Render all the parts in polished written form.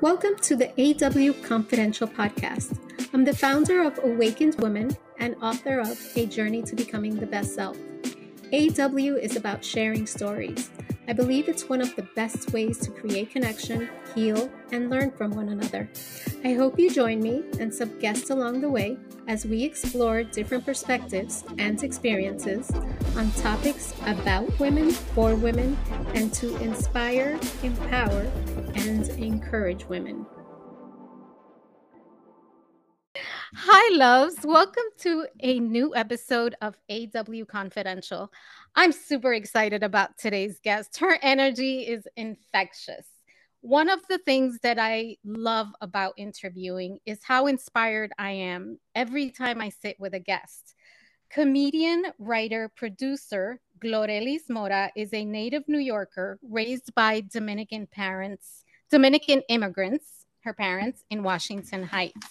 Welcome to the AW Confidential podcast. I'm the founder of Awakened Women and author of A Journey to Becoming the Best Self. AW is about sharing stories. I believe it's one of the best ways to create connection, heal, and learn from one another. I hope you join me and some guests along the way as we explore different perspectives and experiences on topics about women, for women, and to inspire, empower, and encourage women. Hi, loves. Welcome to a new episode of AW Confidential. I'm super excited about today's guest. Her energy is infectious. One of the things that I love about interviewing is how inspired I am every time I sit with a guest. Comedian, writer, producer Glorelys Mora is a native New Yorker raised by Dominican immigrants, her parents, in Washington Heights.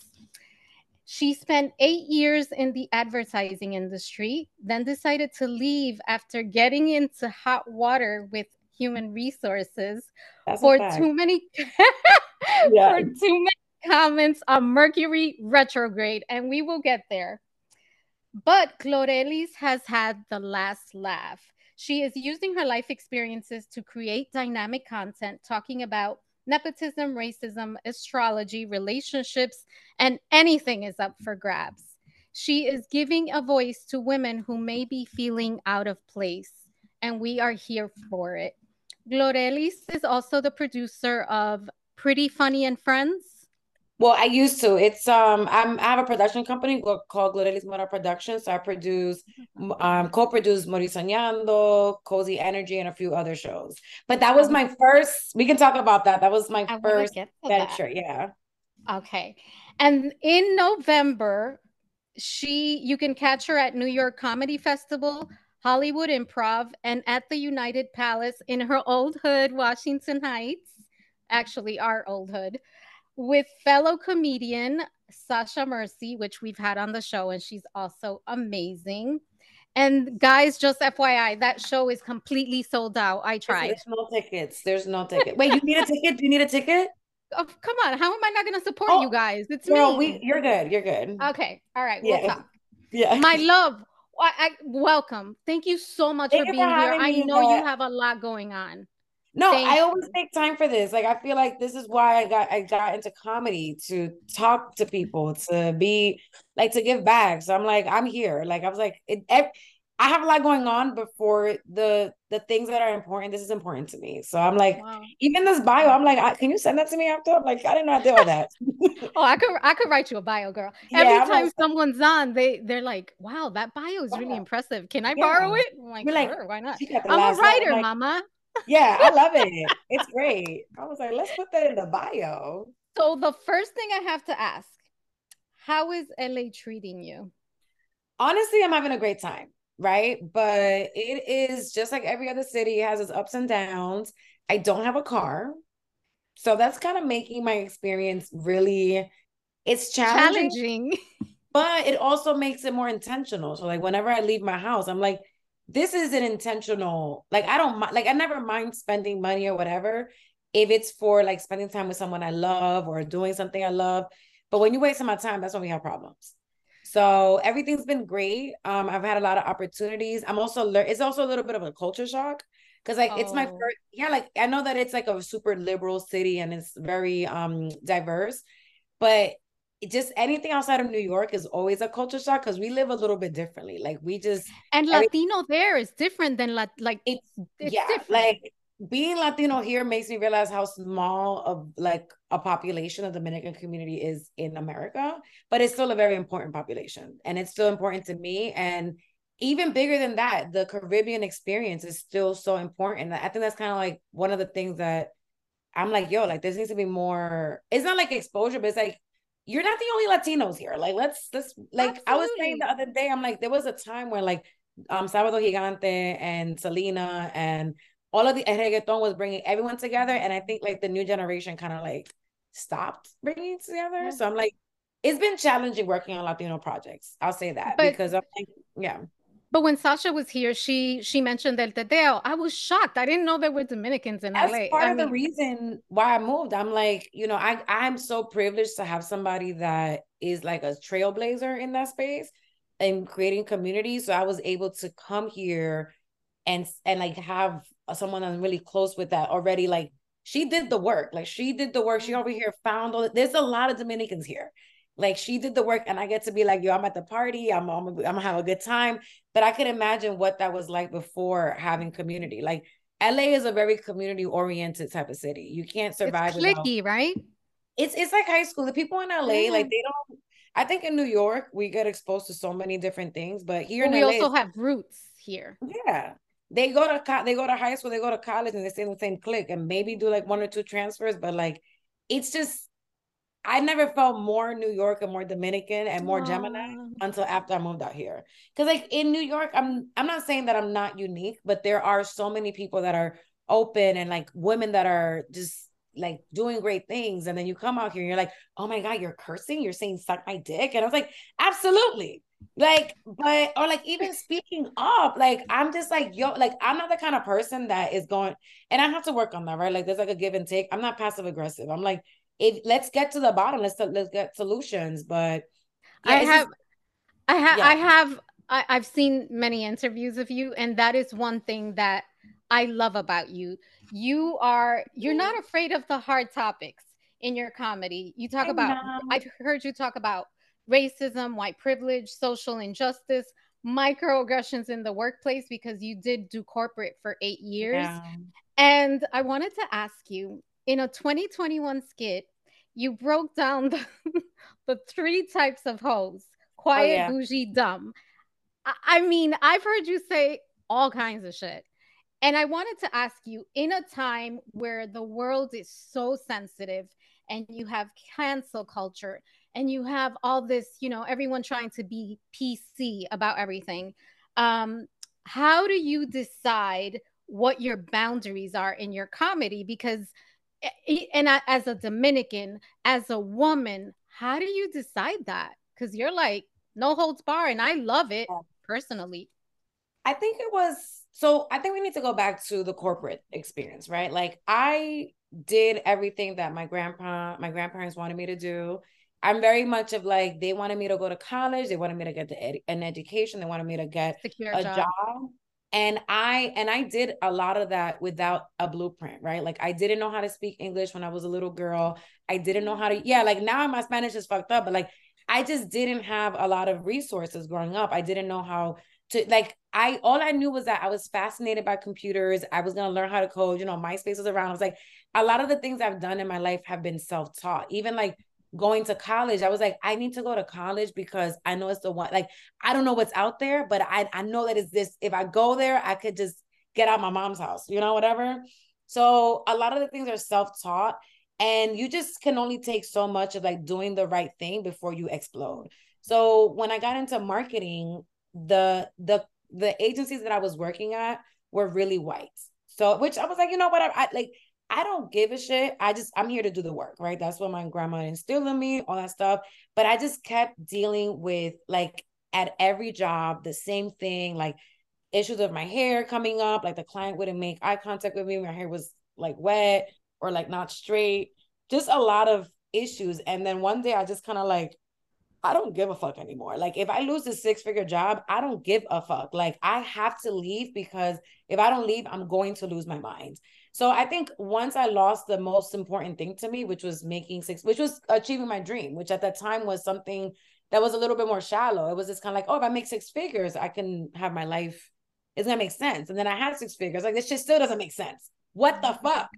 She spent 8 years in the advertising industry, then decided to leave after getting into hot water with human resources for too many comments on Mercury retrograde, and we will get there. But Glorelys has had the last laugh. She is using her life experiences to create dynamic content talking about nepotism, racism, astrology, relationships, and anything is up for grabs. She is giving a voice to women who may be feeling out of place, and we are here for it. Glorelys is also the producer of Pretty Funny and Friends. Well, I used to. It's I have a production company called Glorelys Mora Productions. So I produce, co-produce Morir Soñando, Cozy Energy, and a few other shows. But that was my first. We can talk about that. That was my first venture. Yeah. Okay. And in November, you can catch her at New York Comedy Festival, Hollywood Improv, and at the United Palace in her old hood, Washington Heights. Actually, our old hood. With fellow comedian Sasha Mercy, which we've had on the show, and she's also amazing. And guys, just FYI, that show is completely sold out. I tried. There's no tickets. There's no ticket. Wait, you need a ticket? Do you need a ticket? Oh, come on. How am I not going to support you guys? It's me. No, you're good. You're good. Okay. All right. Yeah. We'll talk. Yeah. My love, welcome. Thank you so much for being here. I know you have a lot going on. No, I always take time for this. Like, I feel like this is why I got into comedy, to talk to people, to be like, to give back. So I'm like, I'm here. Like, I was like, I have a lot going on, but for the things that are important, this is important to me. So I'm like, wow. Even this bio, I'm like, can you send that to me after? I'm like, I did not do all that. Oh, I could write you a bio, girl. Every time someone's on, they're like, wow, that bio is really impressive. Can I borrow it? I'm like, sure, why not? I'm a writer, like, mama. Yeah, I love it. It's great. I was like, let's put that in the bio. So the first thing I have to ask, how is LA treating you? Honestly, I'm having a great time, right? But it is just like every other city. It has its ups and downs. I don't have a car. So that's kind of making my experience really, it's challenging. But it also makes it more intentional. So like whenever I leave my house, I'm like, this is an intentional, like, I don't like, I never mind spending money or whatever, if it's for like spending time with someone I love or doing something I love. But when you waste my time, that's when we have problems. So everything's been great. I've had a lot of opportunities. I'm also, it's also a little bit of a culture shock. Cause like, it's my first, like, I know that it's like a super liberal city and it's very diverse, but just anything outside of New York is always a culture shock because we live a little bit differently. Like we just Latino there is different than it's different. Like being Latino here makes me realize how small of like a population of the Dominican community is in America, but it's still a very important population and it's still important to me. And even bigger than that, the Caribbean experience is still so important. I think that's kind of like one of the things that I'm like, yo, like there needs to be more. It's not like exposure, but it's like, you're not the only Latinos here. Like, let's like, absolutely. I was saying the other day, I'm like, there was a time where like, Sábado Gigante and Selena and all of the reggaeton was bringing everyone together. And I think like the new generation kind of like stopped bringing it together. Yeah. So I'm like, it's been challenging working on Latino projects. I'll say that because I'm like, yeah. But when Sasha was here, she mentioned El Tadeo. I was shocked. I didn't know there were Dominicans in LA. That's part of the reason why I moved. I'm like, you know, I'm so privileged to have somebody that is like a trailblazer in that space and creating community. So I was able to come here and like have someone I'm really close with that already, like she did the work. Like she did the work. She over here found all. There's a lot of Dominicans here. Like she did the work, and I get to be like, yo, I'm at the party. I'm gonna have a good time. But I could imagine what that was like before having community. Like LA is a very community oriented type of city. You can't survive. It's clicky, right? It's like high school. The people in LA, like they don't. I think in New York we get exposed to so many different things, but here in LA, we also have roots here. Yeah. They go to high school, they go to college, and they stay in the same clique and maybe do like one or two transfers. But like, it's just, I never felt more New York and more Dominican and more Gemini until after I moved out here. Because like in New York, I'm not saying that I'm not unique, but there are so many people that are open and like women that are just like doing great things. And then you come out here and you're like, oh my God, you're cursing, you're saying suck my dick. And I was like, absolutely. Like, but, or like even speaking up, like, I'm just like, yo, like, I'm not the kind of person that is going, and I have to work on that, right? Like, there's like a give and take. I'm not passive aggressive. I'm like, let's get to the bottom. Let's get solutions. But yeah, I've seen many interviews of you. And that is one thing that I love about you. You're not afraid of the hard topics in your comedy. You talk about, I've heard you talk about racism, white privilege, social injustice, microaggressions in the workplace, because you did do corporate for 8 years. Yeah. And I wanted to ask you, in a 2021 skit, you broke down the three types of hoes: quiet, bougie, dumb. I mean, I've heard you say all kinds of shit. And I wanted to ask you, in a time where the world is so sensitive and you have cancel culture, and you have all this, you know, everyone trying to be PC about everything. How do you decide what your boundaries are in your comedy? Because, and as a Dominican, as a woman, how do you decide that? Because you're like, no holds barred, and I love it personally. I think it was, so I think we need to go back to the corporate experience, right? Like I did everything that my grandparents wanted me to do. I'm very much of like, they wanted me to go to college. They wanted me to get an education. They wanted me to get a job. And I did a lot of that without a blueprint, right? Like I didn't know how to speak English when I was a little girl. I didn't know how to, like now my Spanish is fucked up, but like, I just didn't have a lot of resources growing up. I didn't know how to, like, all I knew was that I was fascinated by computers. I was going to learn how to code, you know, MySpace was around. I was like, a lot of the things I've done in my life have been self-taught. Even like, going to college, I was like, I need to go to college because I know it's the one, like, I don't know what's out there, but I know that it's this, if I go there, I could just get out my mom's house, you know, whatever. So a lot of the things are self-taught, and you just can only take so much of like doing the right thing before you explode. So when I got into marketing, the agencies that I was working at were really white. So, which I was like, you know what, I don't give a shit. I'm here to do the work, right? That's what my grandma instilled in me, all that stuff. But I just kept dealing with, like, at every job, the same thing, like issues with my hair coming up, like the client wouldn't make eye contact with me. My hair was like wet or like not straight, just a lot of issues. And then one day I just kind of like, I don't give a fuck anymore. Like if I lose this 6-figure job, I don't give a fuck. Like I have to leave, because if I don't leave, I'm going to lose my mind. So I think once I lost the most important thing to me, which was achieving my dream, which at that time was something that was a little bit more shallow. It was just kind of like, oh, if I make 6 figures, I can have my life. It's gonna make sense. And then I had 6 figures. Like this shit still doesn't make sense. What the fuck?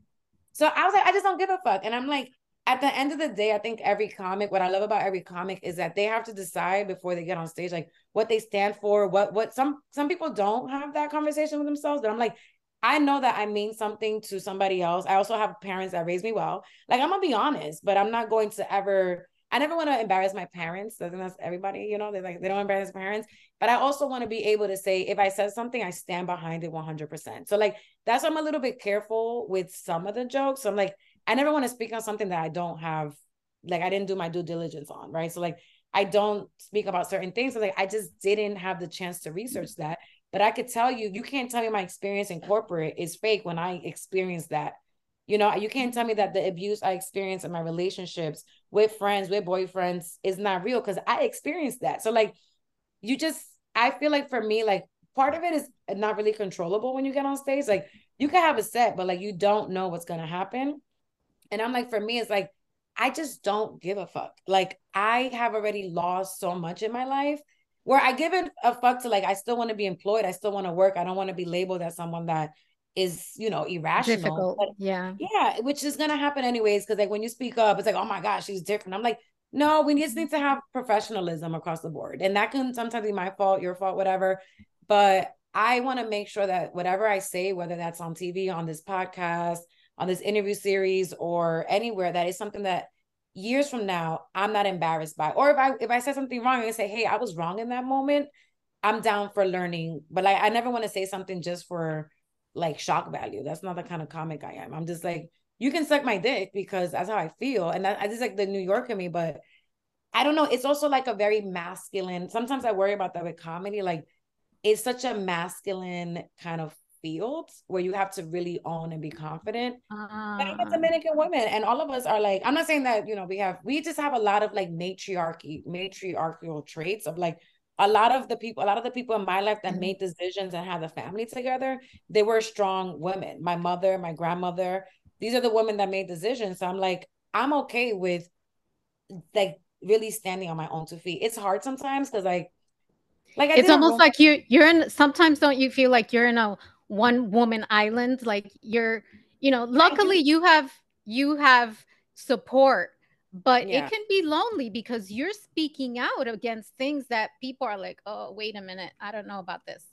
So I was like, I just don't give a fuck. And I'm like, at the end of the day, I think every comic, what I love about every comic is that they have to decide before they get on stage, like what they stand for, what some people don't have that conversation with themselves, but I'm like, I know that I mean something to somebody else. I also have parents that raised me well. Like I'm gonna be honest, but I'm not going to ever, I never want to embarrass my parents. I think that's everybody, you know, they're like, they don't embarrass parents, but I also want to be able to say, if I said something, I stand behind it 100%. So like, that's why I'm a little bit careful with some of the jokes. So I'm like, I never want to speak on something that I don't have, like I didn't do my due diligence on, right? So like, I don't speak about certain things. I'm like, I just didn't have the chance to research that. But I could tell you, you can't tell me my experience in corporate is fake when I experienced that. You know, you can't tell me that the abuse I experienced in my relationships with friends, with boyfriends is not real, because I experienced that. So like, you just, I feel like for me, like part of it is not really controllable when you get on stage. Like you can have a set, but like, you don't know what's going to happen. And I'm like, for me, it's like, I just don't give a fuck. Like I have already lost so much in my life where I give it a fuck to like, I still want to be employed. I still want to work. I don't want to be labeled as someone that is, you know, irrational. Difficult. But yeah, which is going to happen anyways. Cause like when you speak up, it's like, oh my gosh, she's different. I'm like, no, we just need to have professionalism across the board. And that can sometimes be my fault, your fault, whatever. But I want to make sure that whatever I say, whether that's on TV, on this podcast, on this interview series or anywhere, that is something that years from now, I'm not embarrassed by. Or if I said something wrong and I say, hey, I was wrong in that moment, I'm down for learning. But like, I never want to say something just for like shock value. That's not the kind of comic I am. I'm just like, you can suck my dick because that's how I feel. And I just like the New York in me, but I don't know. It's also like a very masculine, sometimes I worry about that with comedy. Like it's such a masculine kind of field where you have to really own and be confident. But I'm a Dominican woman and all of us are like, I'm not saying that, you know, we just have a lot of like matriarchal traits of like a lot of the people in my life that made decisions and had the family together, they were strong women. My mother, my grandmother, these are the women that made decisions. So I'm like, I'm okay with like really standing on my own two feet. It's hard sometimes because like it's almost like you're in, sometimes don't you feel like you're in a one woman island? Like you're, you know, luckily you have support, but it can be lonely because you're speaking out against things that people are like, oh, wait a minute, I don't know about this.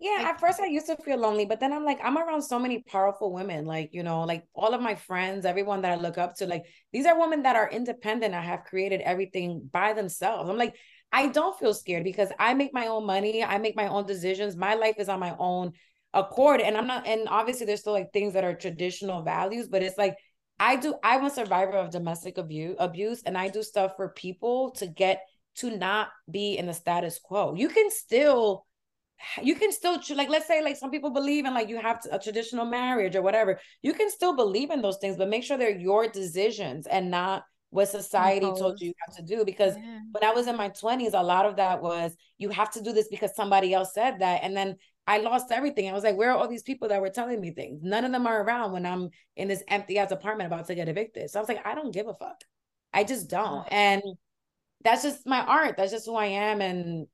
Yeah. Like, at first I used to feel lonely, but then I'm like, I'm around so many powerful women. Like, you know, like all of my friends, everyone that I look up to, like these are women that are independent. I have created everything by themselves. I'm like, I don't feel scared because I make my own money. I make my own decisions. My life is on my own accord. And I'm not, and obviously there's still like things that are traditional values, but it's like, I'm a survivor of domestic abuse, and I do stuff for people to get to not be in the status quo. You can still like, let's say like some people believe in like, you have a traditional marriage or whatever. You can still believe in those things, but make sure they're your decisions and not what society told you have to do. Because when I was in my 20s, a lot of that was, you have to do this because somebody else said that. And then I lost everything. I was like, where are all these people that were telling me things? None of them are around when I'm in this empty ass apartment about to get evicted. So I was like, I don't give a fuck. I just don't. And that's just my art. That's just who I am. And,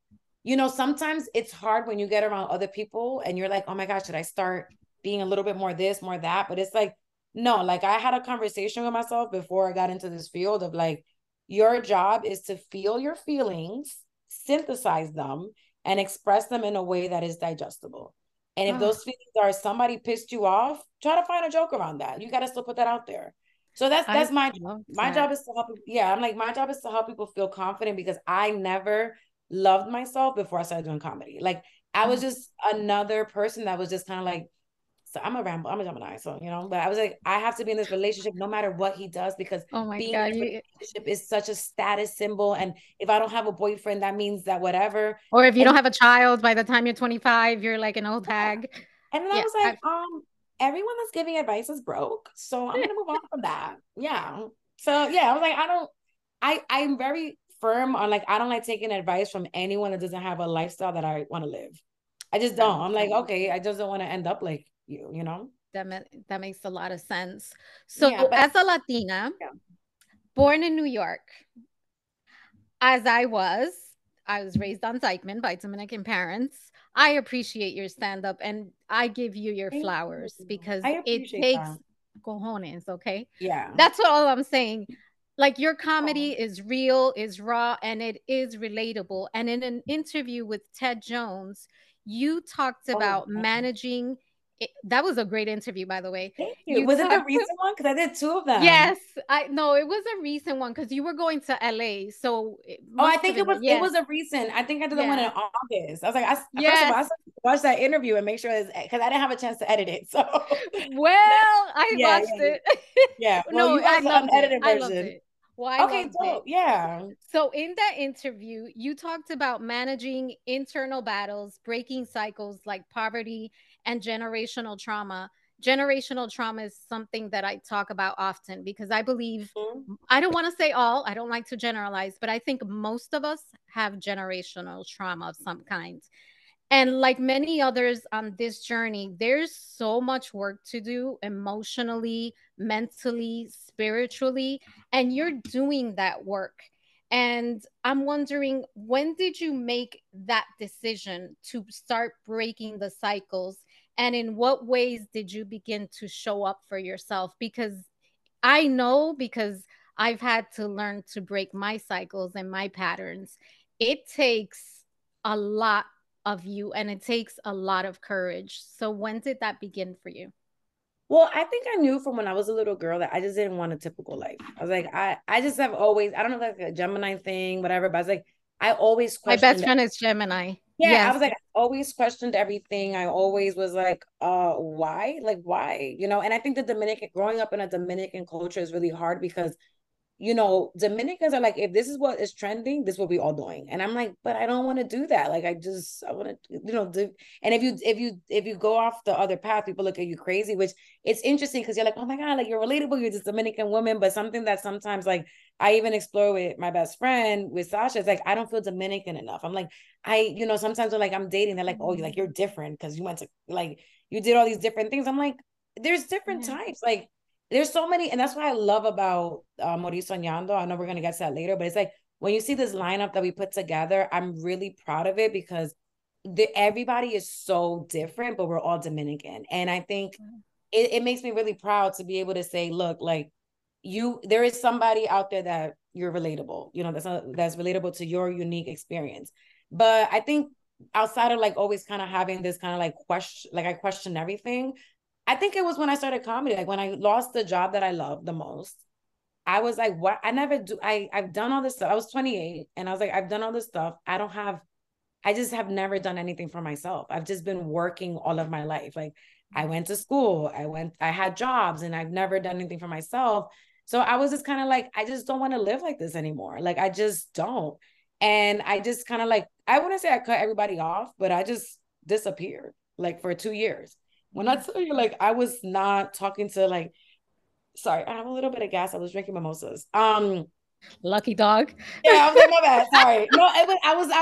you know, sometimes it's hard when you get around other people and you're like, oh my gosh, should I start being a little bit more this, more that? But it's like, no, like I had a conversation with myself before I got into this field of like, your job is to feel your feelings, synthesize them, and express them in a way that is digestible. And if those feelings are somebody pissed you off, try to find a joke around that. You got to still put that out there. So that's my job. My job is to help. Yeah, I'm like, my job is to help people feel confident because I never loved myself before I started doing comedy. Like I was just another person that was just kind of like, so I'm a Gemini. So, you know, but I was like, I have to be in this relationship no matter what he does, because being in a relationship is such a status symbol. And if I don't have a boyfriend, that means that whatever. Or if you don't have a child, by the time you're 25, you're like an old hag. And then I was like, everyone that's giving advice is broke. So I'm going to move on from that. Yeah. So yeah, I was like, I'm very firm on like, I don't like taking advice from anyone that doesn't have a lifestyle that I want to live. I just don't. I'm like, okay, I just don't want to end up like you, you know? That makes a lot of sense. So as a Latina, born in New York, as I was raised on Dyckman by Dominican parents. I appreciate your stand-up and I give you your flowers because it takes cojones, okay? Yeah. That's all I'm saying. Like your comedy is real, is raw, and it is relatable. And in an interview with Ted Jones, you talked about managing... that was a great interview, by the way. Thank you. Was it a recent one? Because I did two of them. Yes. No, it was a recent one because you were going to LA. So I think it was it was a recent. I think I did the one in August. I was like, first of all, I started to watch that interview and make sure it's because I didn't have a chance to edit it. So well, I watched it. Yeah. Well, no, you guys, I loved it. Why? Okay, dope. Yeah. So in that interview, you talked about managing internal battles, breaking cycles like poverty and generational trauma. Generational trauma is something that I talk about often because I believe, I don't want to say all, I don't like to generalize, but I think most of us have generational trauma of some kind. And like many others on this journey, there's so much work to do emotionally, mentally, spiritually, and you're doing that work. And I'm wondering, when did you make that decision to start breaking the cycles? And in what ways did you begin to show up for yourself? Because I know, because I've had to learn to break my cycles and my patterns. It takes a lot of you and it takes a lot of courage. So when did that begin for you? Well, I think I knew from when I was a little girl that I just didn't want a typical life. I was like, I just have always, I don't know, like a Gemini thing, whatever, but I was like, I always questioned. My best friend is Gemini. Yeah, yes. I was like, I always questioned everything. I always was like, why? Like, why? You know, and I think the Dominican, growing up in a Dominican culture is really hard because, you know, Dominicans are like, if this is what is trending, this is what we all doing. And I'm like, but I don't want to do that. Like, I want to, you know, do, and if you go off the other path, people look at you crazy, which it's interesting because you're like, oh my God, like you're relatable. You're this Dominican woman. But something that sometimes like I even explore with my best friend, with Sasha, it's like, I don't feel Dominican enough. I'm like, you know, sometimes they're like, I'm dating. They're like, oh, you're like, you're different because you went to, like, you did all these different things. I'm like, there's different types. Like, there's so many, and that's what I love about Morir Soñando. I know we're going to get to that later, but it's like, when you see this lineup that we put together, I'm really proud of it because everybody is so different, but we're all Dominican. And I think it makes me really proud to be able to say, look, like there is somebody out there that you're relatable, you know, that's relatable to your unique experience. But I think outside of like always kind of having this kind of like question, like I question everything, I think it was when I started comedy, like when I lost the job that I loved the most, I was like, what? I've done all this stuff. I was 28 and I was like, I've done all this stuff. I just have never done anything for myself. I've just been working all of my life. Like I went to school, I had jobs and I've never done anything for myself. So I was just kind of like, I just don't want to live like this anymore. Like, I just don't. And I just kind of like, I wouldn't say I cut everybody off, but I just disappeared like for 2 years. When I tell you, like, I was not talking to, like, sorry, I have a little bit of gas. I was drinking mimosas. Lucky dog. Yeah, I was like, my bad. Sorry. No,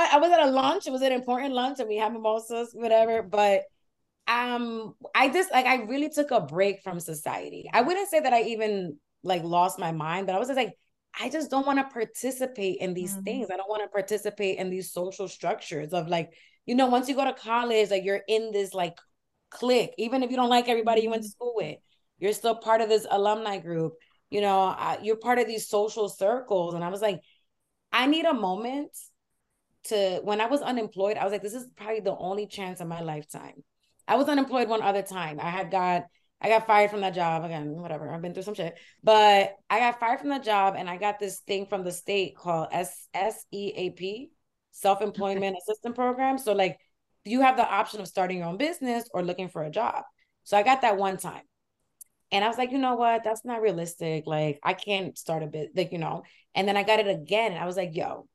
I was at a lunch. It was an important lunch and we had mimosas, whatever. But I just, like, I really took a break from society. I wouldn't say that I even, like, lost my mind, but I was just like, I just don't want to participate in these things. I don't want to participate in these social structures of, like, you know, once you go to college, like, you're in this, like, click, even if you don't like everybody you went to school with, you're still part of this alumni group, you know, you're part of these social circles. And I was like, I need a moment to, when I was unemployed, I was like, this is probably the only chance in my lifetime. I was unemployed one other time. I got fired from that job again, whatever. I've been through some shit, but I got fired from that job and I got this thing from the state called SSEAP, Self-Employment Assistance Program. So like, you have the option of starting your own business or looking for a job. So I got that one time and I was like, you know what? That's not realistic. Like I can't start a bit, like, you know, and then I got it again. And I was like, yo,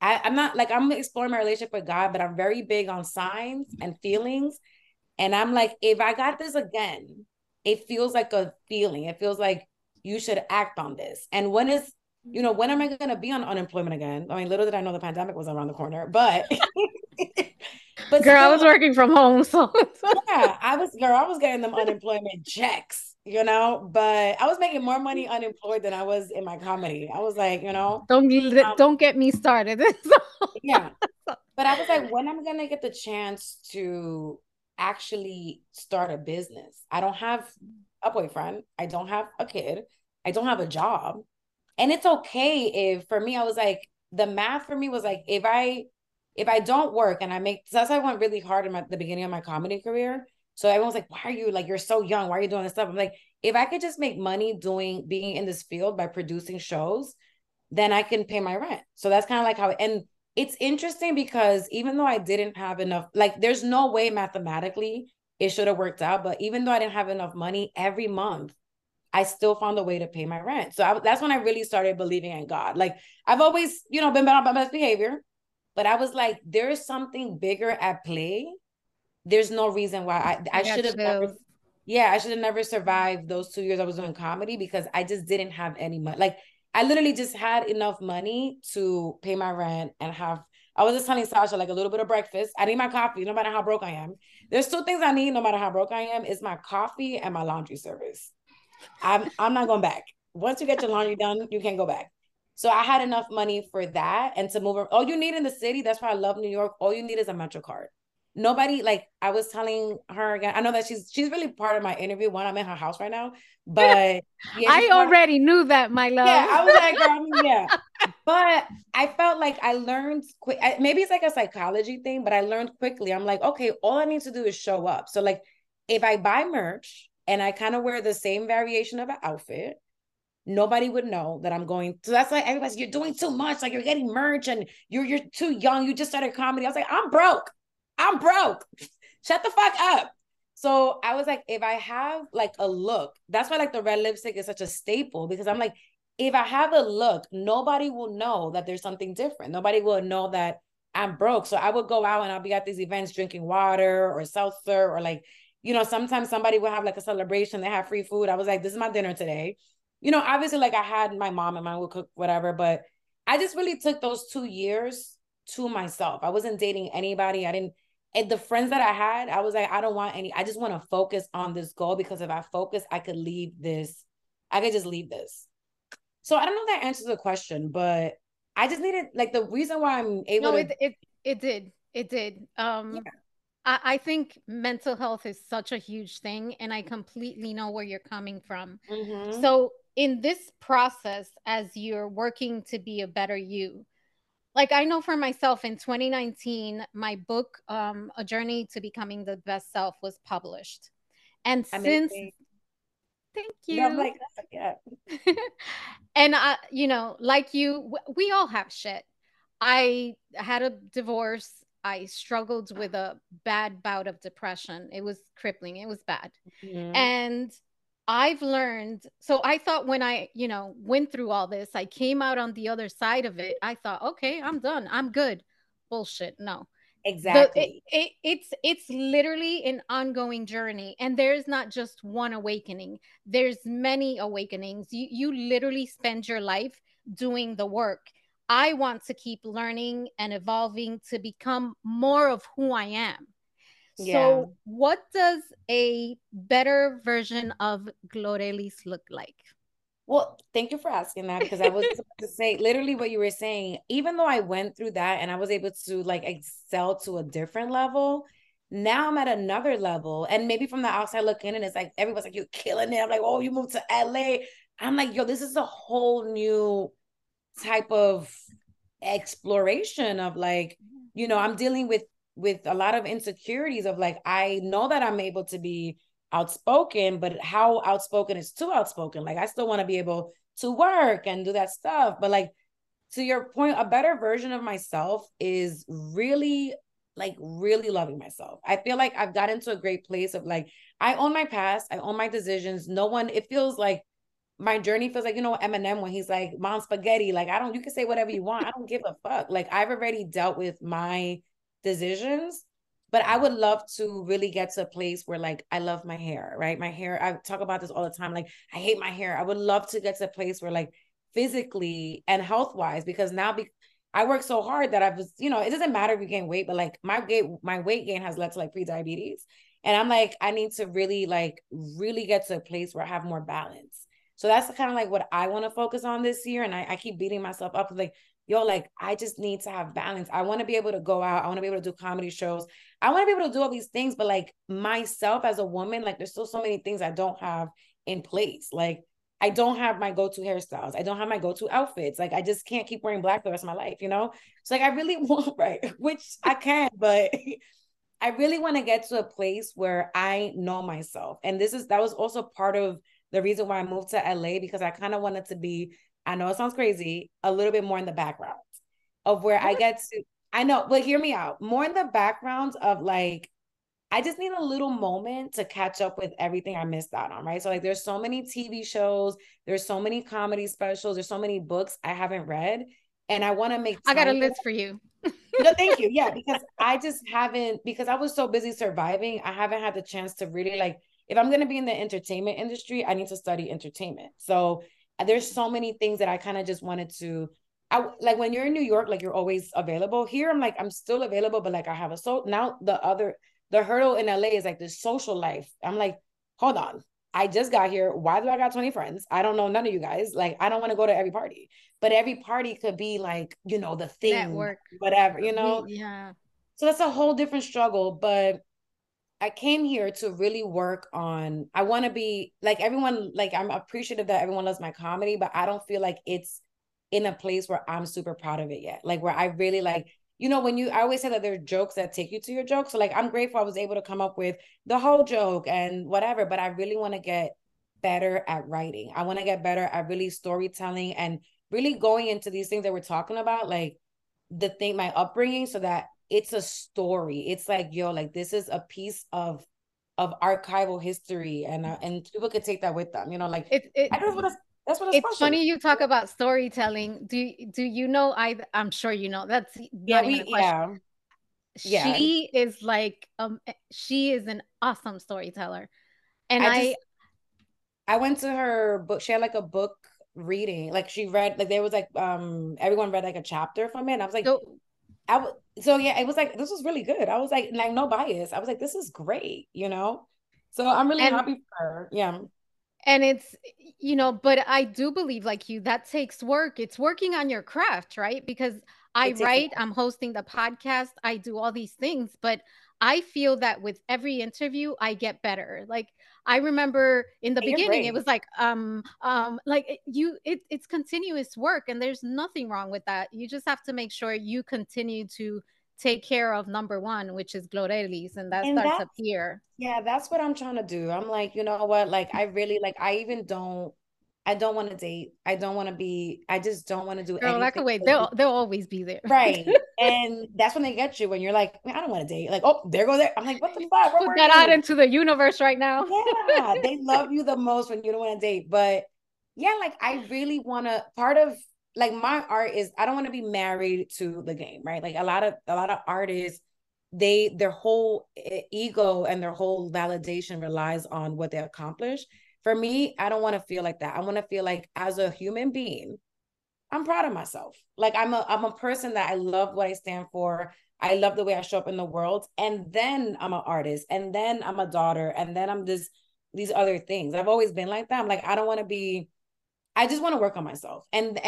I'm not like, I'm exploring my relationship with God, but I'm very big on signs and feelings. And I'm like, if I got this again, it feels like a feeling. It feels like you should act on this. And when is, you know, when am I going to be on unemployment again? I mean, little did I know the pandemic was around the corner, but but girl, I was working from home. So yeah, I was getting them unemployment checks, you know, but I was making more money unemployed than I was in my comedy. I was like, you know, don't get me started. Yeah. But I was like, when am I going to get the chance to actually start a business? I don't have a boyfriend. I don't have a kid. I don't have a job. And it's okay if, for me, I was like, the math for me was like, if I don't work and I make, so that's why I went really hard in the beginning of my comedy career. So everyone's like, why are you like, you're so young. Why are you doing this stuff? I'm like, if I could just make money being in this field by producing shows, then I can pay my rent. So that's kind of like how, and it's interesting because even though I didn't have enough, like there's no way mathematically it should have worked out. But even though I didn't have enough money every month, I still found a way to pay my rent. So that's when I really started believing in God. Like, I've always, you know, been bad on my best behavior, but I was like, there is something bigger at play. There's no reason why I should have never. Yeah, I should have never survived those 2 years I was doing comedy, because I just didn't have any money. Like, I literally just had enough money to pay my rent and have, I was just telling Sasha, like, a little bit of breakfast. I need my coffee, no matter how broke I am. There's two things I need, no matter how broke I am, is my coffee and my laundry service. I'm not going back. Once you get your laundry done, you can't go back. So I had enough money for that and to move around. All you need in the city, that's why I love New York, all you need is a MetroCard. Nobody, like, I was telling her again, I know that she's really part of my interview. One, I'm in her house right now, but yeah, I already knew that, my love. Yeah, I was like, yeah. But I felt like I learned quick. Maybe it's like a psychology thing, but I learned quickly. I'm like, okay, all I need to do is show up. So, like, if I buy merch and I kind of wear the same variation of an outfit, nobody would know that I'm going. So that's like, everybody's, you're doing too much. Like, you're getting merch and you're too young. You just started comedy. I was like, I'm broke. Shut the fuck up. So I was like, if I have like a look, that's why like the red lipstick is such a staple, because I'm like, if I have a look, nobody will know that there's something different. Nobody will know that I'm broke. So I would go out and I'll be at these events drinking water or seltzer, or like, you know, sometimes somebody will have like a celebration. They have free food. I was like, this is my dinner today. You know, obviously like I had my mom and mine would cook whatever, but I just really took those 2 years to myself. I wasn't dating anybody. And the friends that I had, I was like, I don't want any, I just want to focus on this goal, because if I focus, I could just leave this. So I don't know if that answers the question, but I just needed, like, the reason why I'm able to. No, it did. Yeah. I think mental health is such a huge thing, and I completely know where you're coming from. Mm-hmm. So in this process, as you're working to be a better you, like, I know for myself in 2019, my book, A Journey to Becoming the Best Self, was published. And amazing. Since, thank you. Yeah, I'm like, yeah. And, you know, like you, we all have shit. I had a divorce. I struggled with a bad bout of depression. It was crippling. It was bad. Mm-hmm. And I've learned, so I thought when I, you know, went through all this, I came out on the other side of it. I thought, okay, I'm done. I'm good. Bullshit. No. Exactly. So it's literally an ongoing journey. And there's not just one awakening. There's many awakenings. You literally spend your life doing the work. I want to keep learning and evolving to become more of who I am. Yeah. So what does a better version of Glorelys look like? Well, thank you for asking that, because I was about to say literally what you were saying. Even though I went through that and I was able to like excel to a different level, now I'm at another level. And maybe from the outside looking in, and it's like, everyone's like, you're killing it. I'm like, oh, you moved to LA. I'm like, yo, this is a whole new type of exploration of like, you know, I'm dealing with a lot of insecurities of like, I know that I'm able to be outspoken, but how outspoken is too outspoken? Like, I still want to be able to work and do that stuff. But like, to your point, a better version of myself is really like really loving myself. I feel like I've gotten to a great place of like, I own my past. I own my decisions. No one, it feels like my journey feels like, you know, Eminem, when he's like, Mom Spaghetti, like, I don't, you can say whatever you want. I don't give a fuck. Like, I've already dealt with my decisions, but I would love to really get to a place where like, I love my hair, right? My hair, I talk about this all the time. Like, I hate my hair. I would love to get to a place where like physically and health wise, because now I work so hard that I was, you know, it doesn't matter if you gain weight, but like my weight gain has led to like pre-diabetes. And I'm like, I need to really get to a place where I have more balance. So that's kind of like what I want to focus on this year. And I keep beating myself up like, yo, like, I just need to have balance. I want to be able to go out. I want to be able to do comedy shows. I want to be able to do all these things, but like myself as a woman, like there's still so many things I don't have in place. Like I don't have my go-to hairstyles. I don't have my go-to outfits. Like I just can't keep wearing black the rest of my life, you know? So like, I really want, right, which I can, but I really want to get to a place where I know myself. And that was also part of the reason why I moved to LA, because I kind of wanted to be, I know it sounds crazy, a little bit more in the background of where I get to, I know, but hear me out, more in the background of like, I just need a little moment to catch up with everything I missed out on, right? So like there's so many TV shows, there's so many comedy specials, there's so many books I haven't read, and I want to make time. I got a list for you. No, thank you. Yeah, because I just haven't, because I was so busy surviving, I haven't had the chance to really like, if I'm going to be in the entertainment industry, I need to study entertainment. So there's so many things that I kind of just wanted to, like when you're in New York, like you're always available. Here, I'm like, I'm still available, but like I have a soul. Now the hurdle in LA is like the social life. I'm like, hold on. I just got here. Why do I got 20 friends? I don't know none of you guys. Like, I don't want to go to every party, but every party could be like, you know, the thing, network, whatever, you know? Yeah. So that's a whole different struggle, but I came here to really work on, I want to be like everyone, like I'm appreciative that everyone loves my comedy, but I don't feel like it's in a place where I'm super proud of it yet. Like where I really like, you know, when you, I always say that there are jokes that take you to your joke. So like, I'm grateful I was able to come up with the whole joke and whatever, but I really want to get better at writing. I want to get better at really storytelling and really going into these things that we're talking about, like the thing, my upbringing, so that it's a story. It's like, yo, like this is a piece of archival history, and people could take that with them, you know, like I don't want to. That's what it's funny you talk about storytelling. Do you know, I'm sure you know, that's yeah, yeah. She is like, she is an awesome storyteller. And I went to her book, she had like a book reading, like she read, like there was like, everyone read like a chapter from it. And I was like, so yeah, it was like, this was really good. I was like no bias. I was like, this is great, you know? So I'm really happy for her. Yeah. And it's, you know, but I do believe like you, that takes work. It's working on your craft, right? Because I write, I'm hosting the podcast, I do all these things, but I feel that with every interview, I get better. Like I remember in the beginning, it was like you, it's continuous work, and there's nothing wrong with that. You just have to make sure you continue to take care of number one, which is Glorelys, and that starts up here. Yeah, that's what I'm trying to do. I'm like, you know what? Like, I really like. I don't want to date. I don't want to be. I just don't want to do anything. Like, wait, they'll always be there, right? And that's when they get you, when you're like, I don't want to date. Like, oh, there goes there. I'm like, what the fuck? Put that out into the universe right now. Yeah, they love you the most when you don't want to date. But yeah, like I really want to. Part of like my art is I don't want to be married to the game, right? Like a lot of artists, their whole ego and their whole validation relies on what they accomplish. For me, I don't want to feel like that. I want to feel like as a human being, I'm proud of myself. Like I'm a person that I love what I stand for. I love the way I show up in the world. And then I'm an artist, and then I'm a daughter, and then I'm these other things. I've always been like that. I'm like, I don't want to be, I just want to work on myself. And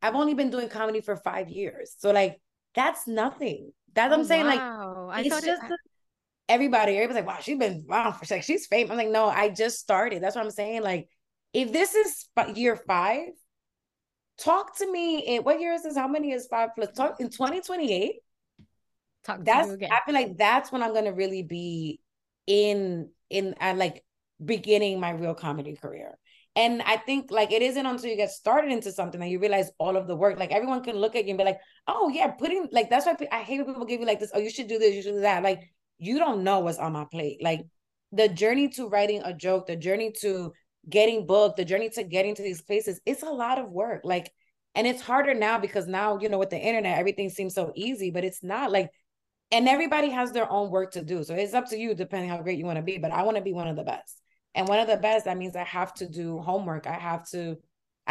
I've only been doing comedy for 5 years. So like, that's nothing. That's what I'm saying. Wow. Like, it's just everybody's like, wow, she's been, wow, for like, she's famous. I'm like, no, I just started. That's what I'm saying. Like, if this is year 5, talk to me. In what year is this? How many is 5+? Talk in 2028. Talk to you again. I feel like that's when I'm going to really be beginning my real comedy career. And I think like it isn't until you get started into something that you realize all of the work. Like everyone can look at you and be like, oh yeah, putting like, that's why I hate when people give you like this, oh, you should do this, you should do that. Like you don't know what's on my plate. Like the journey to writing a joke, the journey to getting booked, the journey to getting to these places, it's a lot of work. Like, and it's harder now because now, you know, with the internet, everything seems so easy, but it's not like, and everybody has their own work to do. So it's up to you depending how great you want to be, but I want to be one of the best. And one of the best, that means I have to do homework. I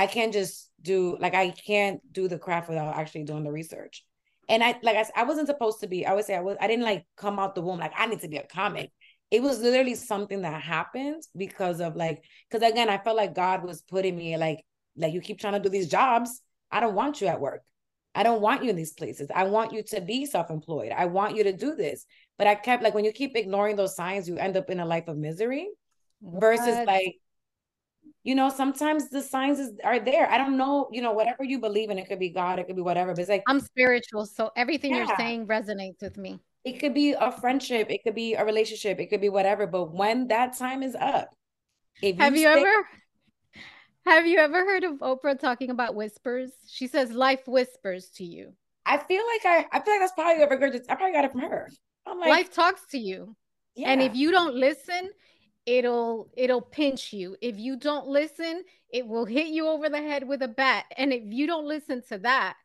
can't just do, like, I can't do the craft without actually doing the research. And I wasn't supposed to be, I would say I didn't like come out the womb, like I need to be a comic. It was literally something that happened because of like, cause again, I felt like God was putting me like you keep trying to do these jobs. I don't want you at work. I don't want you in these places. I want you to be self-employed. I want you to do this. But I kept like, when you keep ignoring those signs, you end up in a life of misery. Versus like, you know, sometimes the signs are there. I don't know, you know, whatever you believe in, it could be God, it could be whatever, but it's like, I'm spiritual. So everything you're saying resonates with me. It could be a friendship. It could be a relationship. It could be whatever. But when that time is up, have you ever heard of Oprah talking about whispers? She says life whispers to you. I feel like that's probably I probably got it from her. I'm like, life talks to you. Yeah. And if you don't listen, it'll pinch you. If you don't listen, it will hit you over the head with a bat. And if you don't listen to that,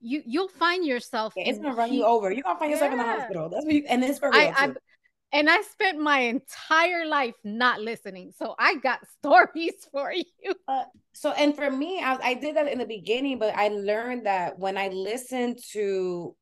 you'll find yourself. Yeah, it's gonna run you over. You're gonna find yourself in the hospital. That's what you, and it's for real. I spent my entire life not listening. So I got stories for you. And for me, I did that in the beginning, but I learned that when I listen to,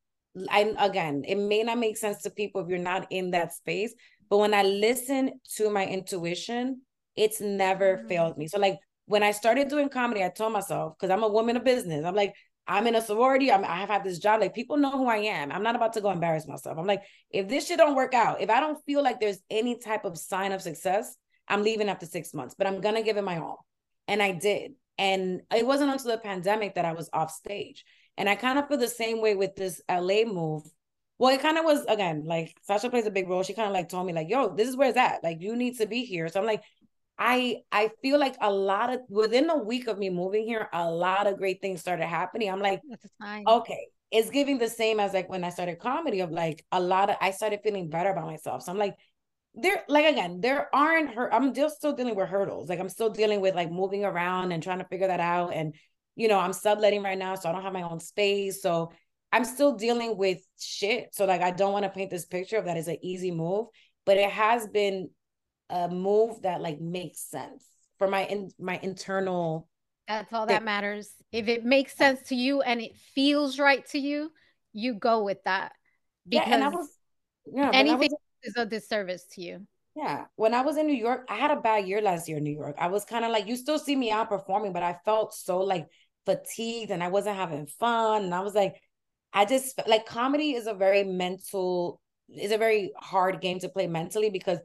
again, it may not make sense to people if you're not in that space, but when I listen to my intuition, it's never failed me. So like when I started doing comedy, I told myself, because I'm a woman of business, I'm like, I'm in a sorority. I have had this job. Like, people know who I am. I'm not about to go embarrass myself. I'm like, if this shit don't work out, if I don't feel like there's any type of sign of success, I'm leaving after 6 months, but I'm going to give it my all. And I did. And it wasn't until the pandemic that I was off stage. And I kind of feel the same way with this LA move. Well, it kind of was, again, like Sasha plays a big role. She kind of like told me like, yo, this is where it's at. Like, you need to be here. So I'm like, I feel like a lot of, within a week of me moving here, a lot of great things started happening. I'm like, okay, it's giving the same as like when I started comedy of like I started feeling better about myself. So I'm like, I'm still dealing with hurdles. Like, I'm still dealing with like moving around and trying to figure that out. And, you know, I'm subletting right now, so I don't have my own space. So I'm still dealing with shit. So like, I don't want to paint this picture of that as an easy move, but it has been a move that like makes sense for my internal. That's all that matters. If it makes sense to you and it feels right to you, you go with that. Because anything is a disservice to you. Yeah. When I was in New York, I had a bad year last year in New York. I was kind of like, you still see me out performing, but I felt so like fatigued and I wasn't having fun. And I was like, I just like comedy is a very hard game to play mentally, because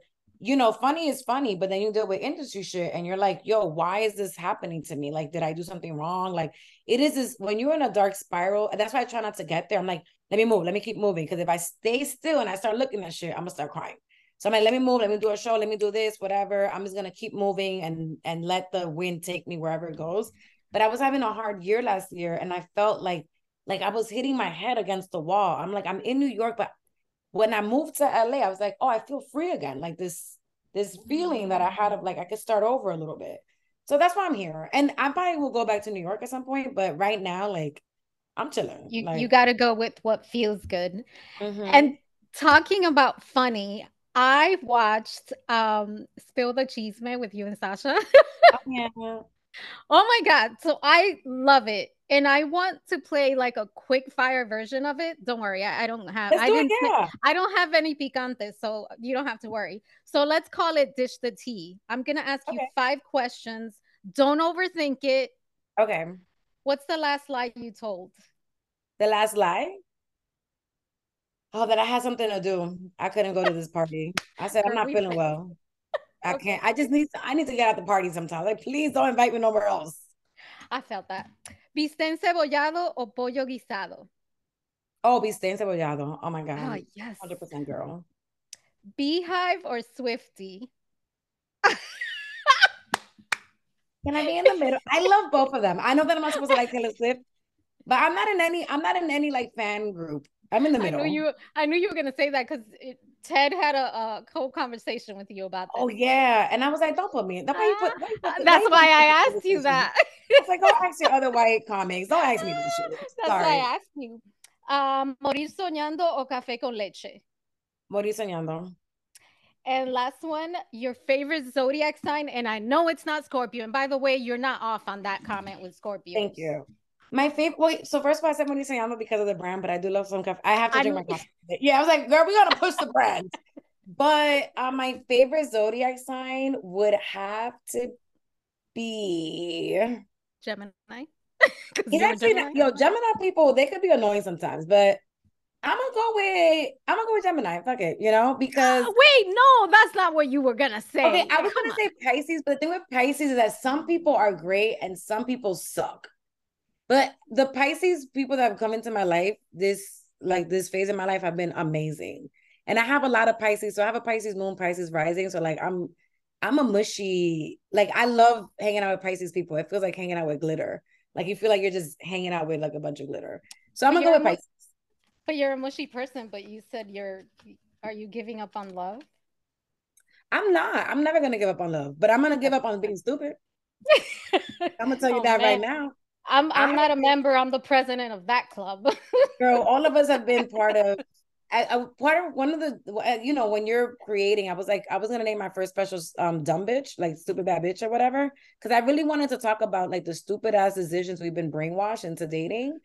you know, funny is funny, but then you deal with industry shit and you're like, yo, why is this happening to me? Like, did I do something wrong? Like, it is this, when you're in a dark spiral, and that's why I try not to get there. I'm like, let me move. Let me keep moving. Because if I stay still and I start looking at shit, I'm going to start crying. So I'm like, let me move. Let me do a show. Let me do this, whatever. I'm just going to keep moving and let the wind take me wherever it goes. But I was having a hard year last year and I felt like I was hitting my head against the wall. I'm like, I'm in New York, but when I moved to LA, I was like, oh, I feel free again. Like this feeling that I had of like, I could start over a little bit. So that's why I'm here. And I probably will go back to New York at some point, but right now, like, I'm chilling. You got to go with what feels good. Mm-hmm. And talking about funny, I watched Spill the Chisme with you and Sasha. Oh, yeah. Oh my God. So I love it. And I want to play like a quick fire version of it. Don't worry. I don't have any picantes, so you don't have to worry. So let's call it Dish the Tea. I'm going to ask you 5 questions. Don't overthink it. Okay. What's the last lie you told? The last lie? Oh, that I had something to do. I couldn't go to this party. I said, I'm not feeling well. I can't. I need to get out the party sometimes. Like, please don't invite me nowhere else. I felt that. Bistec cebollado o pollo guisado? Oh, bistec cebollado. Oh my God. Oh, yes. 100% girl. Beehive or Swiftie? Can I be in the middle? I love both of them. I know that I'm not supposed to like Taylor Swift, but I'm not in any like fan group. I'm in the middle. I knew you were gonna say that because Ted had a whole conversation with you about that. Oh yeah, and I was like, don't put me in. That's why I asked you that. It's like, don't ask your other white comics. Don't ask me this shit. That's why I asked you. Morir soñando o café con leche? Morir soñando. And last one, your favorite zodiac sign, and I know it's not Scorpio. And by the way, you're not off on that comment with Scorpio. Thank you. My favorite. Well, so first of all, I said Morir Soñando because of the brand, but I do love some coffee. I have to drink my coffee. Yeah, I was like, girl, we gotta push the brand. But my favorite zodiac sign would have to be Gemini. Gemini people, they could be annoying sometimes, but I'm gonna go with Gemini. Fuck it, you know, because wait, no, that's not what you were gonna say. Okay, I was gonna say Pisces, but the thing with Pisces is that some people are great and some people suck. But the Pisces people that have come into my life, this phase in my life, have been amazing. And I have a lot of Pisces. So I have a Pisces moon, Pisces rising. So like, I'm a mushy, like I love hanging out with Pisces people. It feels like hanging out with glitter. Like you feel like you're just hanging out with like a bunch of glitter. So I'm gonna go with Pisces. But you're a mushy person, but you said are you giving up on love? I'm not. I'm never going to give up on love, but I'm going to give up on being stupid. I'm going to tell you that right now. I'm not a member. I'm the president of that club. Girl, all of us have been part of, you know, when you're creating, I was like, I was going to name my first special dumb bitch, like stupid bad bitch or whatever. Because I really wanted to talk about like the stupid ass decisions we've been brainwashed into dating.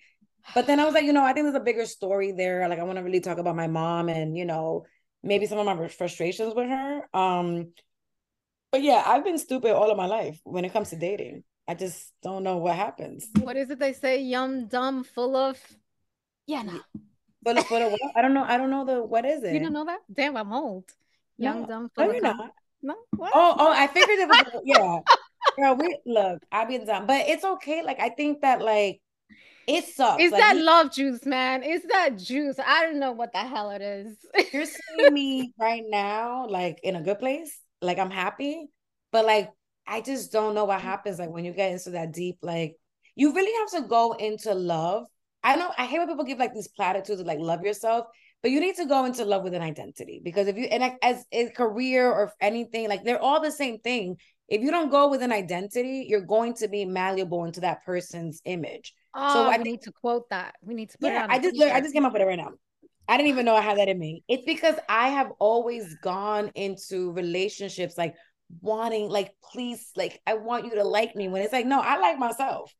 But then I was like, you know, I think there's a bigger story there. Like I want to really talk about my mom and, you know, maybe some of my frustrations with her. But yeah, I've been stupid all of my life when it comes to dating. I just don't know what happens. What is it they say? Yum, dumb, full of... Yeah, no. Full of what? I don't know what is it? You don't know that? Damn, I'm old. No. Yum, dumb, full of... No, you're not. No? What? Oh, I figured it was... Yeah. Girl, look, I've been dumb. But it's okay. Like, I think that, like, it sucks. It's like, that love juice, man. It's that juice. I don't know what the hell it is. You're seeing me right now, like, in a good place. Like, I'm happy. But, like, I just don't know what happens. Like when you get into that deep, like you really have to go into love. I know I hate when people give like these platitudes of like love yourself, but you need to go into love with an identity, because if you, and as a career or anything, like they're all the same thing. If you don't go with an identity, you're going to be malleable into that person's image. Oh, so I need to quote that. We need to put it on I just came up with it right now. I didn't even know I had that in me. It's because I have always gone into relationships like wanting, like, please, like, I want you to like me, when it's like, no, I like myself.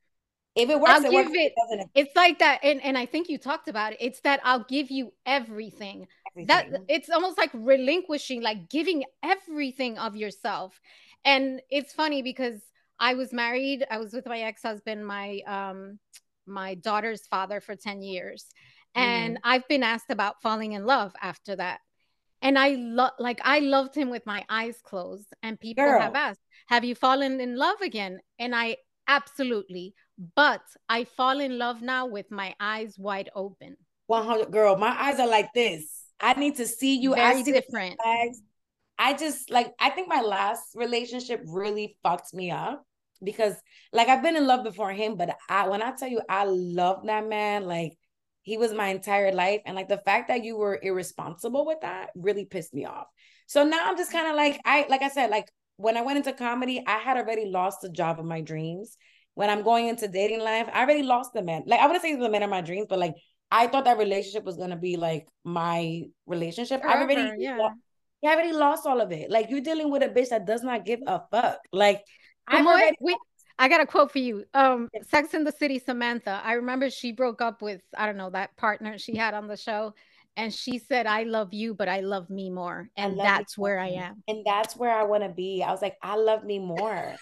If it works, I'll give it. It's like that, and I think you talked about it. It's that I'll give you everything. That it's almost like relinquishing, like giving everything of yourself. And it's funny because I was married. I was with my ex-husband, my daughter's father, for 10 years, and I've been asked about falling in love after that. And I loved him with my eyes closed. And people have asked, have you fallen in love again? And I absolutely, but I fall in love now with my eyes wide open. 100, girl, my eyes are like this. I need to see you. Very different. I just like, I think my last relationship really fucked me up, because like I've been in love before him, but when I tell you, I love that man, like, he was my entire life. And like the fact that you were irresponsible with that really pissed me off. So now I'm just kind of like, like I said, like when I went into comedy, I had already lost the job of my dreams. When I'm going into dating life, I already lost the man. Like I wouldn't say the man of my dreams, but like, I thought that relationship was going to be like my relationship. I already lost all of it. Like you're dealing with a bitch that does not give a fuck. Like I got a quote for you. Sex and the City, Samantha. I remember she broke up with, I don't know, that partner she had on the show. And she said, I love you, but I love me more. And that's where I am. And that's where I want to be. I was like, I love me more.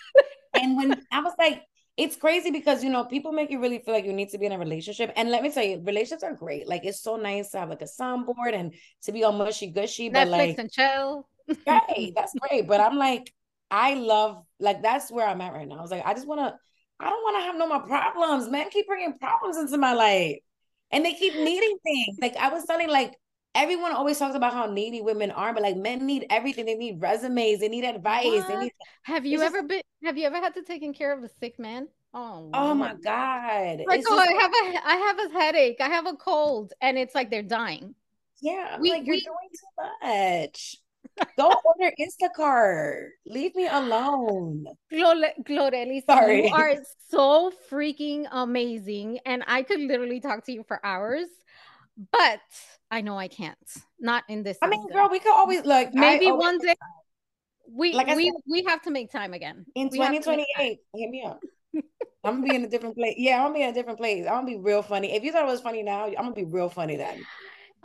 And when I was like, it's crazy because, you know, people make you really feel like you need to be in a relationship. And let me tell you, relationships are great. Like, it's so nice to have like a soundboard and to be all mushy gushy. But Netflix like, and chill. Right. That's great. But I'm like, I love, like, that's where I'm at right now. I was like, I don't want to have no more problems, man. Keep bringing problems into my life. And they keep needing things. Like, I was telling, like, everyone always talks about how needy women are, but like, men need everything. They need resumes. They need advice. Have you ever had to take care of a sick man? Oh my God. Like, I have a headache. I have a cold. And it's like, they're dying. Yeah. You're doing too much. Go order Instacart. Leave me alone. Glorelys, sorry. You are so freaking amazing. And I could literally talk to you for hours, but I know I can't. Not in this. I mean, girl, we could always look. Maybe one day we have to make time again. In 2028, hit me up. I'm gonna be in a different place. Yeah, I'm gonna be in a different place. I'm gonna be real funny. If you thought it was funny now, I'm gonna be real funny then.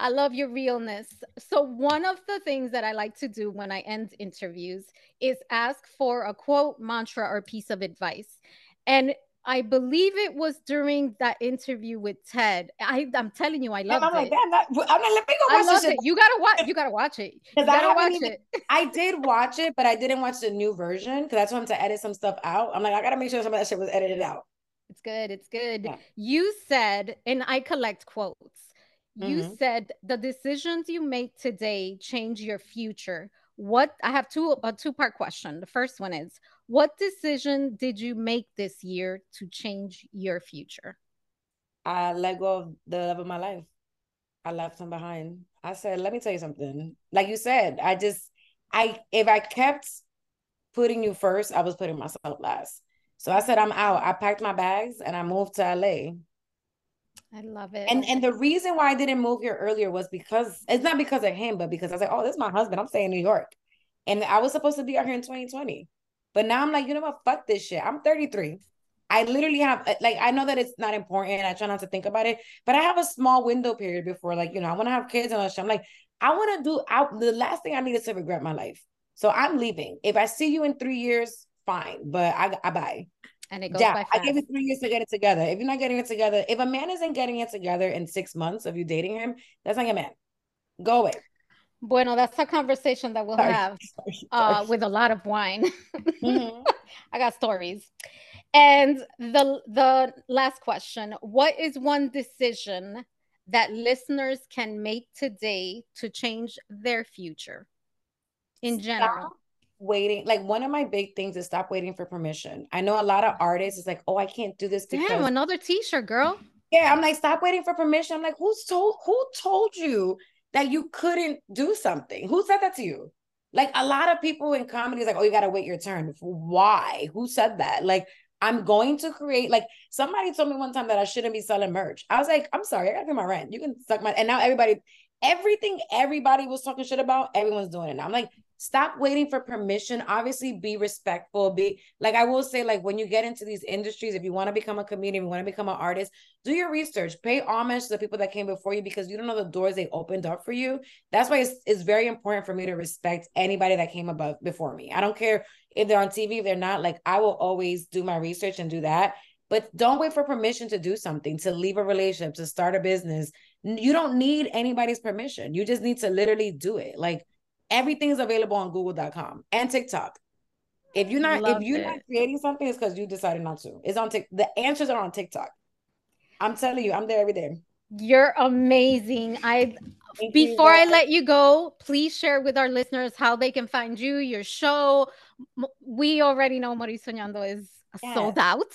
I love your realness. So one of the things that I like to do when I end interviews is ask for a quote, mantra, or piece of advice. And I believe it was during that interview with Ted. I'm telling you, I loved it. Like, I'm like, let me go watch this shit. You gotta watch it. I did watch it, but I didn't watch the new version because I told him to edit some stuff out. I'm like, I gotta make sure some of that shit was edited out. It's good. Yeah. You said, and I collect quotes. You said the decisions you make today change your future. I have a two-part question. The first one is, what decision did you make this year to change your future? I let go of the love of my life. I left him behind. I said, let me tell you something. Like you said, if I kept putting you first, I was putting myself last. So I said, I'm out. I packed my bags and I moved to LA. I love it. And the reason why I didn't move here earlier was because, it's not because of him, but because I was like, oh, this is my husband. I'm staying in New York. And I was supposed to be out here in 2020. But now I'm like, you know what? Fuck this shit. I'm 33. I literally have, like, I know that it's not important. I try not to think about it. But I have a small window period before, like, you know, I want to have kids and all that shit. I'm like, I want to do, the last thing I need is to regret my life. So I'm leaving. If I see you in 3 years, fine. But I bye. And it goes by fast. I gave you 3 years to get it together. If you're not getting it together, if a man isn't getting it together in 6 months of you dating him, that's not a man. Go away. Bueno, that's a conversation that we'll have with a lot of wine. Mm-hmm. I got stories. And the last question, what is one decision that listeners can make today to change their future in general? Stop waiting. Like, one of my big things is stop waiting for permission. I know a lot of artists is like, oh, I can't do this because... Damn, another t-shirt, girl. Yeah, I'm like, stop waiting for permission. I'm like, who told you that you couldn't do something? Who said that to you? Like, a lot of people in comedy is like, oh, you got to wait your turn. Why? Who said that? Like, I'm going to create, like, somebody told me one time that I shouldn't be selling merch. I was like, I'm sorry, I got to pay my rent. You can suck my, and now everybody was talking shit about, everyone's doing it now. I'm like, stop waiting for permission. Obviously, be respectful. Be like, I will say, like, when you get into these industries, if you want to become a comedian, if you want to become an artist, do your research, pay homage to the people that came before you, because you don't know the doors they opened up for you. That's why it's very important for me to respect anybody that came above before me. I don't care if they're on TV, if they're not, like, I will always do my research and do that. But don't wait for permission to do something, to leave a relationship, to start a business. You don't need anybody's permission. You just need to literally do it. Like, everything is available on google.com and TikTok. If you're not creating something, it's because you decided not to. It's on TikTok. The answers are on TikTok. I'm telling you, I'm there every day. You're amazing. Before I let you go, please share with our listeners how they can find you, your show. We already know Morir Soñando is sold out.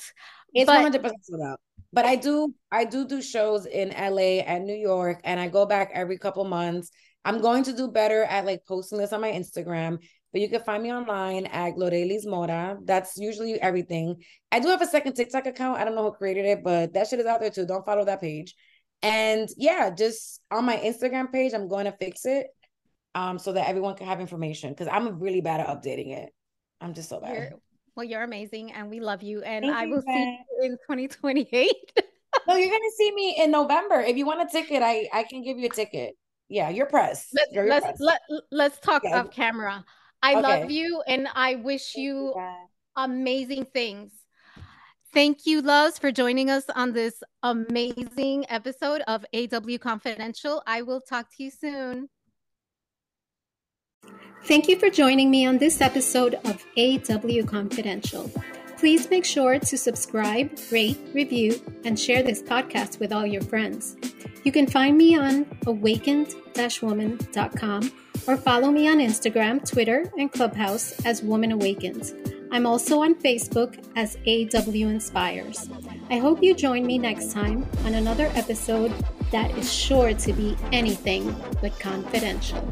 It's 100% sold out. But I do shows in LA and New York, and I go back every couple months. I'm going to do better at, like, posting this on my Instagram, but you can find me online at Glorelys Mora. That's usually everything. I do have a second TikTok account. I don't know who created it, but that shit is out there too. Don't follow that page. And yeah, just on my Instagram page, I'm going to fix it so that everyone can have information, because I'm really bad at updating it. I'm just so bad. You're amazing, and we love you. And I will see you in 2028. No, you're going to see me in November. If you want a ticket, I can give you a ticket. Yeah, you're pressed. Let's talk off camera. I love you, and I wish you amazing things. Thank you, loves, for joining us on this amazing episode of AW Confidential. I will talk to you soon. Thank you for joining me on this episode of AW Confidential. Please make sure to subscribe, rate, review, and share this podcast with all your friends. You can find me on awakened-woman.com or follow me on Instagram, Twitter, and Clubhouse as Woman Awakens. I'm also on Facebook as AW Inspires. I hope you join me next time on another episode that is sure to be anything but confidential.